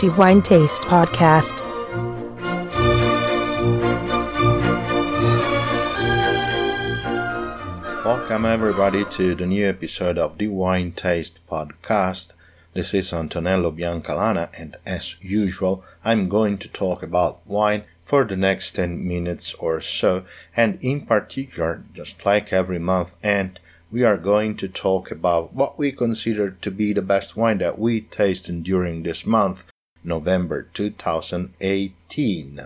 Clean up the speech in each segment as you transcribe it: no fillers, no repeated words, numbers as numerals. Crafty Wine Taste Podcast. Welcome everybody to the new episode of the Wine Taste Podcast. This is Antonello Biancalana, and as usual I'm going to talk about wine for the next 10 minutes or so, and in particular, just like every month and we are going to talk about what we consider to be the best wine that we tasted during this month, November 2018.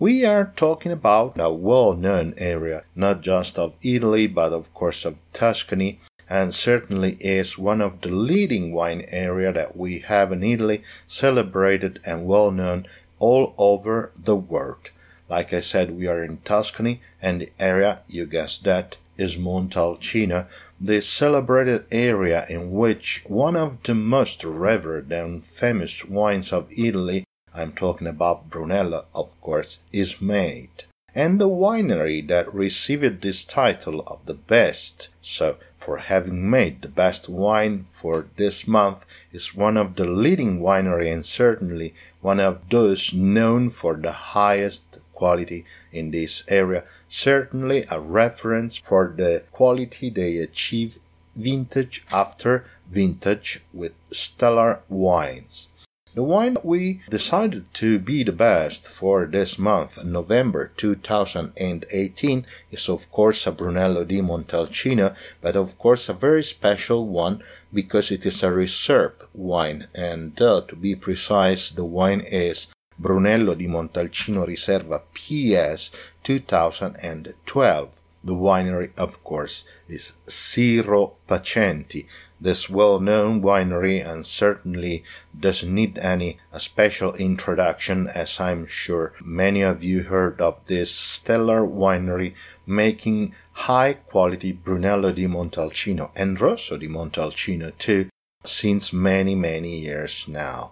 We are talking about a well-known area, not just of Italy, but of course of Tuscany, and certainly is one of the leading wine area that we have in Italy, celebrated and well-known all over the world. Like I said, we are in Tuscany, and the area, you guessed that, is Montalcino, the celebrated area in which one of the most revered and famous wines of Italy, I'm talking about Brunello, of course, is made. And the winery that received this title of the best, so for having made the best wine for this month, is one of the leading winery and certainly one of those known for the highest quality in this area, certainly a reference for the quality they achieve vintage after vintage with stellar wines. The wine we decided to be the best for this month, November 2018, is of course a Brunello di Montalcino, but of course a very special one because it is a reserve wine, and to be precise, the wine is Brunello di Montalcino Riserva PS 2012. The winery, of course, is Siro Pacenti. This well-known winery, and certainly doesn't need any special introduction, as I'm sure many of you heard of this stellar winery making high-quality Brunello di Montalcino and Rosso di Montalcino too since many years now.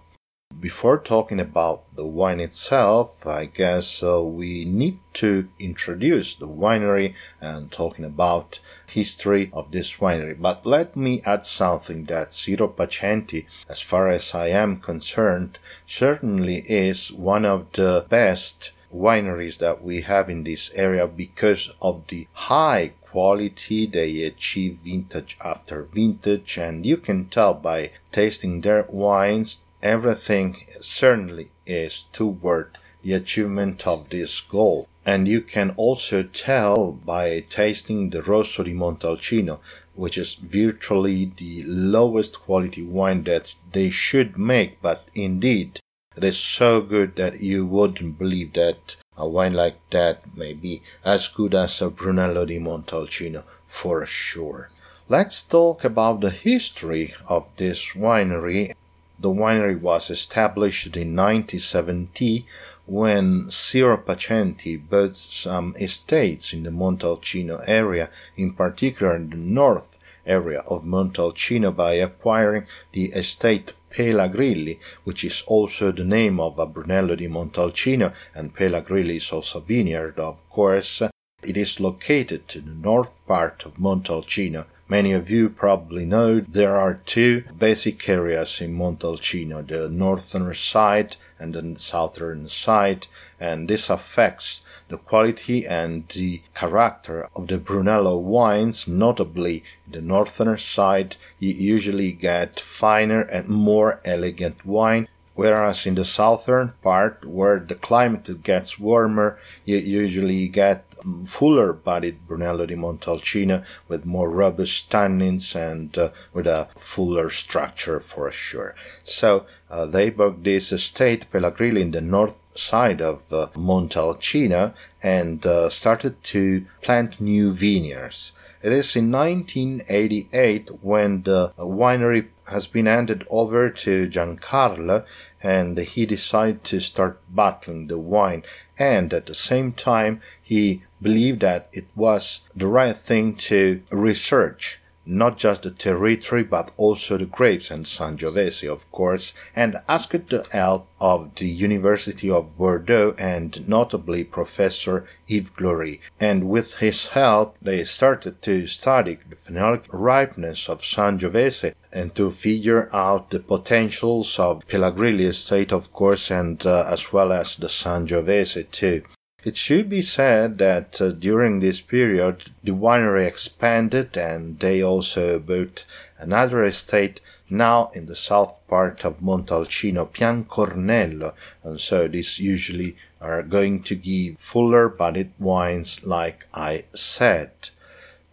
Before talking about the wine itself, I guess we need to introduce the winery and talking about history of this winery. But let me add something that Siro Pacenti, as far as I am concerned, certainly is one of the best wineries that we have in this area because of the high quality they achieve vintage after vintage, and you can tell by tasting their wines. Everything certainly is toward the achievement of this goal. And you can also tell by tasting the Rosso di Montalcino, which is virtually the lowest quality wine that they should make, but indeed it is so good that you wouldn't believe that a wine like that may be as good as a Brunello di Montalcino for sure. Let's talk about the history of this winery. The winery was established in 1970 when Siro Pacenti bought some estates in the Montalcino area, in particular in the north area of Montalcino, by acquiring the estate Pelagrilli, which is also the name of a Brunello di Montalcino, and Pelagrilli is also a vineyard, of course. It is located in the north part of Montalcino. Many of you probably know there are two basic areas in Montalcino, the northern side and the southern side, and this affects the quality and the character of the Brunello wines. Notably, in the northern side you usually get finer and more elegant wine, whereas in the southern part, where the climate gets warmer, you usually get fuller-bodied Brunello di Montalcino with more robust tannins and with a fuller structure for sure. So they bought this estate Pelagrilli in the north side of Montalcino and started to plant new vineyards. It is in 1988 when the winery has been handed over to Giancarlo, and he decided to start bottling the wine, and at the same time he believed that it was the right thing to research not just the territory but also the grapes and Sangiovese, of course, and asked the help of the University of Bordeaux and notably Professor Yves Glory, and with his help they started to study the phenolic ripeness of Sangiovese and to figure out the potentials of Pelagrilli estate, of course, and as well as the Sangiovese too. It should be said that during this period the winery expanded and they also bought another estate now in the south part of Montalcino, Piancornello, and so these usually are going to give fuller bodied wines like I said.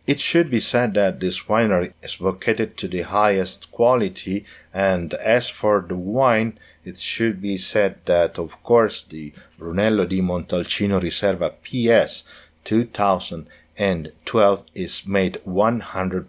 It should be said that this winery is located to the highest quality, and as for the wine, it should be said that, of course, the Brunello di Montalcino Riserva PS 2012 is made 100%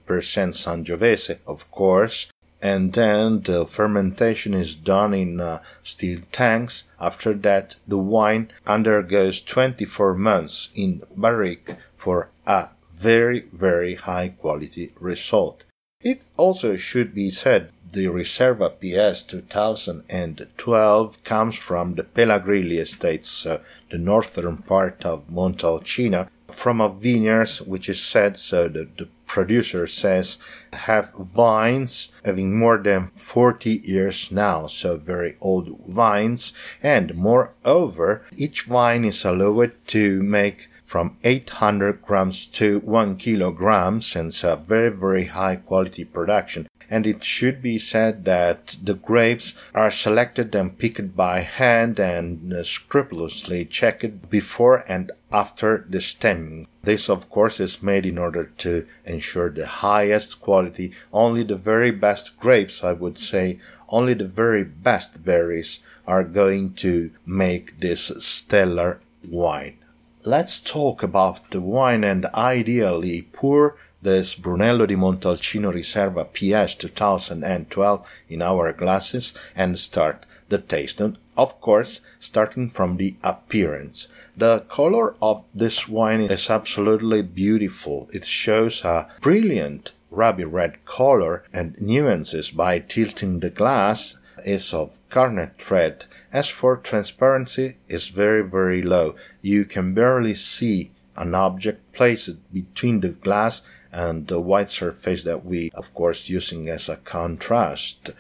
Sangiovese, of course, and then the fermentation is done in steel tanks. After that, the wine undergoes 24 months in barrique for a very, very high quality result. It also should be said the Riserva PS 2012 comes from the Pelagrilli estates, the northern part of Montalcino, from a vineyard which is said, so the producer says, have vines having more than 40 years now, so very old vines, and moreover, each vine is allowed to make from 800 grams to 1 kilograms, and it's a very, very high quality production. And it should be said that the grapes are selected and picked by hand and scrupulously checked before and after the stemming. This, of course, is made in order to ensure the highest quality, only the very best grapes, I would say, only the very best berries are going to make this stellar wine. Let's talk about the wine and ideally pour this Brunello di Montalcino Riserva PS 2012 in our glasses and start the tasting, of course, starting from the appearance. The color of this wine is absolutely beautiful. It shows a brilliant ruby red color, and nuances by tilting the glass is of garnet red. As for transparency, it's very, very low. You can barely see an object placed between the glass and the white surface that we, of course, using as a contrast.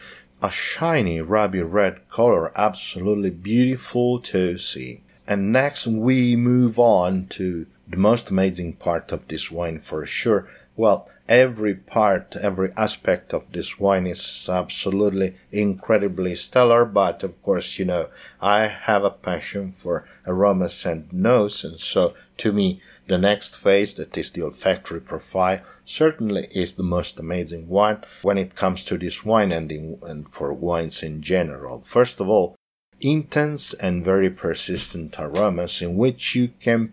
A shiny ruby red color, absolutely beautiful to see. And next we move on to the most amazing part of this wine for sure. Well, every aspect of this wine is absolutely incredibly stellar, but of course, you know, I have a passion for aromas and notes, and so to me, the next phase, that is the olfactory profile, certainly is the most amazing one when it comes to this wine and for wines in general. First of all, intense and very persistent aromas in which you can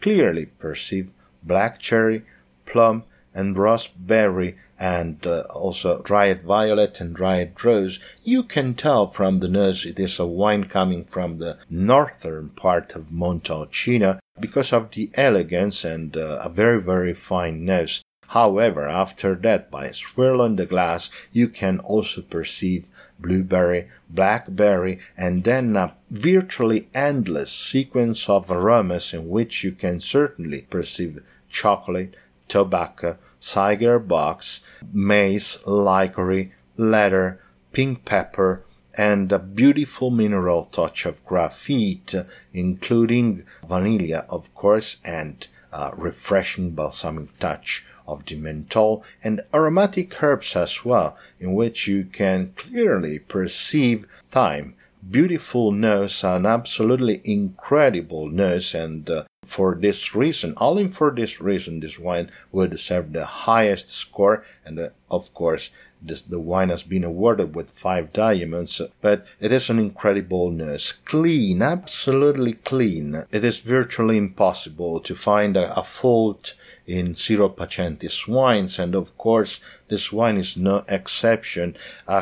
clearly perceive black cherry, plum, and raspberry, and also dried violet and dried rose. You can tell from the nose it is a wine coming from the northern part of Montalcino because of the elegance and a very, very fine nose. However, after that, by swirling the glass, you can also perceive blueberry, blackberry, and then a virtually endless sequence of aromas in which you can certainly perceive chocolate, tobacco, cigar box, maize, licorice, leather, pink pepper, and a beautiful mineral touch of graphite, including vanilla, of course, and a refreshing balsamic touch of the menthol, and aromatic herbs as well, in which you can clearly perceive thyme. Beautiful nose, an absolutely incredible nose, and for this reason, this wine would deserve the highest score, and of course, the wine has been awarded with 5 diamonds, but it is an incredible nose. Clean, absolutely clean. It is virtually impossible to find a fault in Siro Pacenti's wines, and of course this wine is no exception.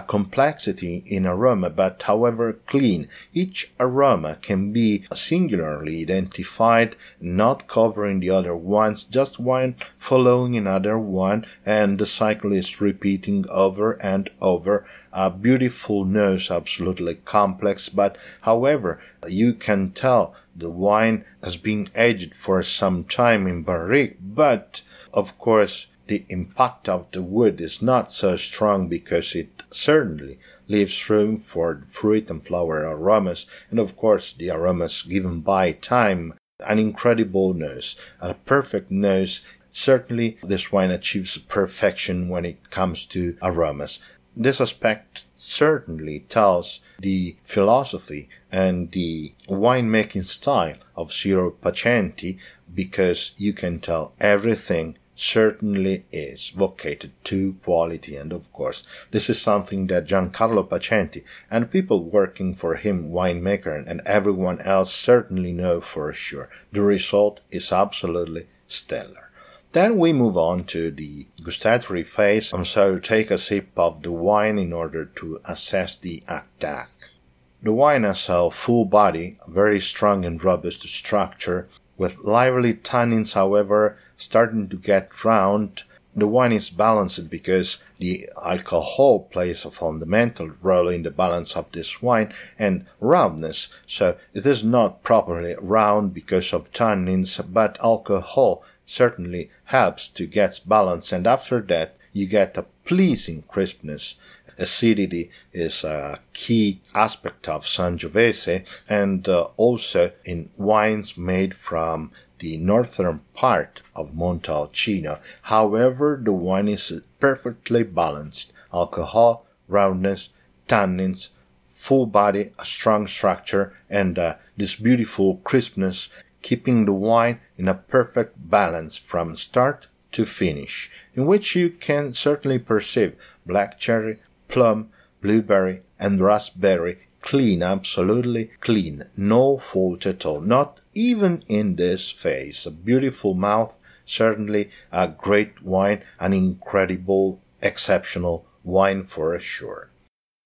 Complexity in aroma, but however clean, each aroma can be singularly identified, not covering the other ones, just one following another one, and the cycle is repeating over and over. A beautiful nose, absolutely complex, but however you can tell the wine has been aged for some time in barrique, but of course the impact of the wood is not so strong because it certainly leaves room for fruit and flower aromas, and of course the aromas given by time. An incredible nose, a perfect nose. Certainly this wine achieves perfection when it comes to aromas. This aspect certainly tells the philosophy and the winemaking style of Siro Pacenti, because you can tell everything certainly is vocated to quality, and of course this is something that Giancarlo Pacenti and people working for him, winemaker and everyone else, certainly know for sure. The result is absolutely stellar. Then we move on to the gustatory phase, and so take a sip of the wine in order to assess the attack. The wine has a full body, a very strong and robust structure, with lively tannins, however, starting to get round. The wine is balanced because the alcohol plays a fundamental role in the balance of this wine and roundness, so it is not properly round because of tannins, but alcohol certainly helps to get balance, and after that you get a pleasing crispness. Acidity is a key aspect of Sangiovese, and also in wines made from the northern part of Montalcino. However, the wine is perfectly balanced: alcohol, roundness, tannins, full body, a strong structure, and this beautiful crispness, keeping the wine in a perfect balance from start to finish, in which you can certainly perceive black cherry, plum, blueberry, and raspberry. Clean, absolutely clean, no fault at all, not even in this phase. A beautiful mouth, certainly a great wine, an incredible, exceptional wine for sure.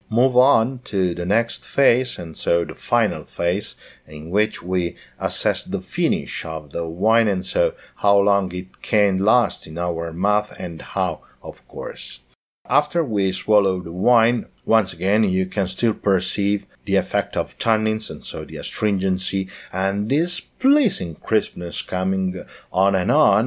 Move on to the next phase, and so the final phase, in which we assess the finish of the wine, and so how long it can last in our mouth, and how, of course. After we swallow the wine, once again you can still perceive the effect of tannins, and so the astringency and this pleasing crispness coming on,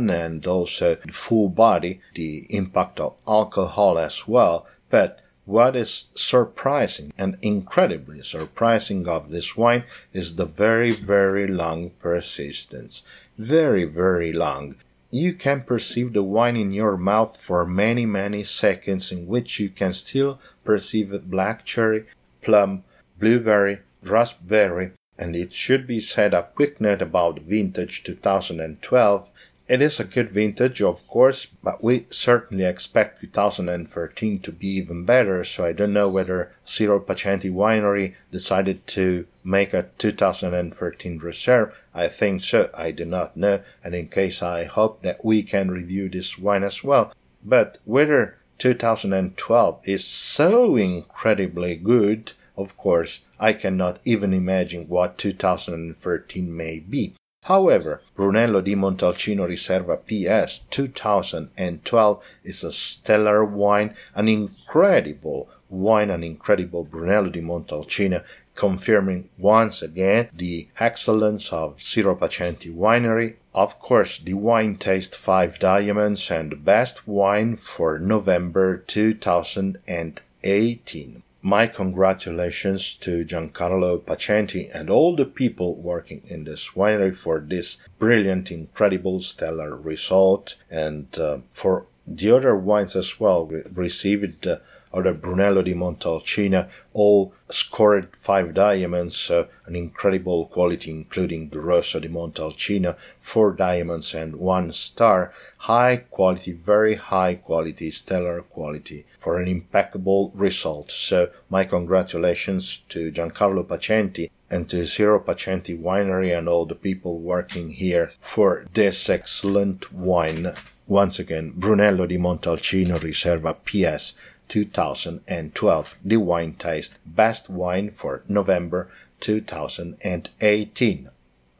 and also the full body, the impact of alcohol as well. But what is surprising and incredibly surprising of this wine is the very, very long persistence. Very, very long. You can perceive the wine in your mouth for many, many seconds, in which you can still perceive black cherry, plum, blueberry, raspberry, and it should be said a quick note about vintage 2012. It is a good vintage, of course, but we certainly expect 2013 to be even better, so I don't know whether Siro Pacenti Winery decided to make a 2013 reserve. I think so, I do not know, and in case I hope that we can review this wine as well. But whether 2012 is so incredibly good, of course, I cannot even imagine what 2013 may be. However, Brunello di Montalcino Riserva PS 2012 is a stellar wine, an incredible wine, an incredible Brunello di Montalcino, confirming once again the excellence of Siro Pacenti Winery. Of course, the wine taste 5 diamonds and best wine for November 2018. My congratulations to Giancarlo Pacenti and all the people working in this winery for this brilliant, incredible, stellar result, and for the other wines as well. We received other Brunello di Montalcino, all scored 5 diamonds, an incredible quality, including the Rosso di Montalcino, 4 diamonds and 1 star. High quality, very high quality, stellar quality for an impeccable result. So my congratulations to Giancarlo Pacenti and to Siro Pacenti winery and all the people working here for this excellent wine. Once again, Brunello di Montalcino Riserva PS 2012, the wine taste, best wine for November 2018.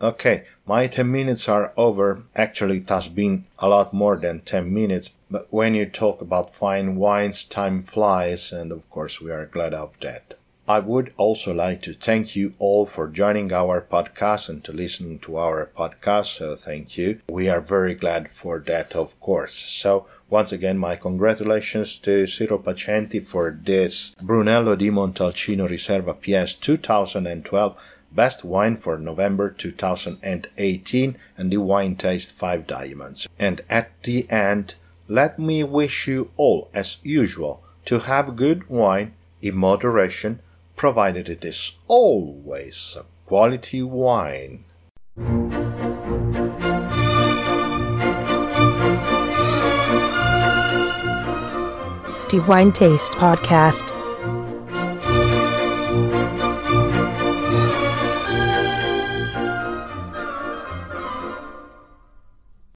Okay, my 10 minutes are over. Actually, it has been a lot more than 10 minutes, but when you talk about fine wines, time flies, and of course, we are glad of that. I would also like to thank you all for joining our podcast and to listening to our podcast, so thank you. We are very glad for that, of course. So, once again, my congratulations to Siro Pacenti for this Brunello di Montalcino Riserva PS 2012, best wine for November 2018, and the wine taste 5 diamonds. And at the end, let me wish you all, as usual, to have good wine in moderation, provided it is always a quality wine. The Wine Taste Podcast.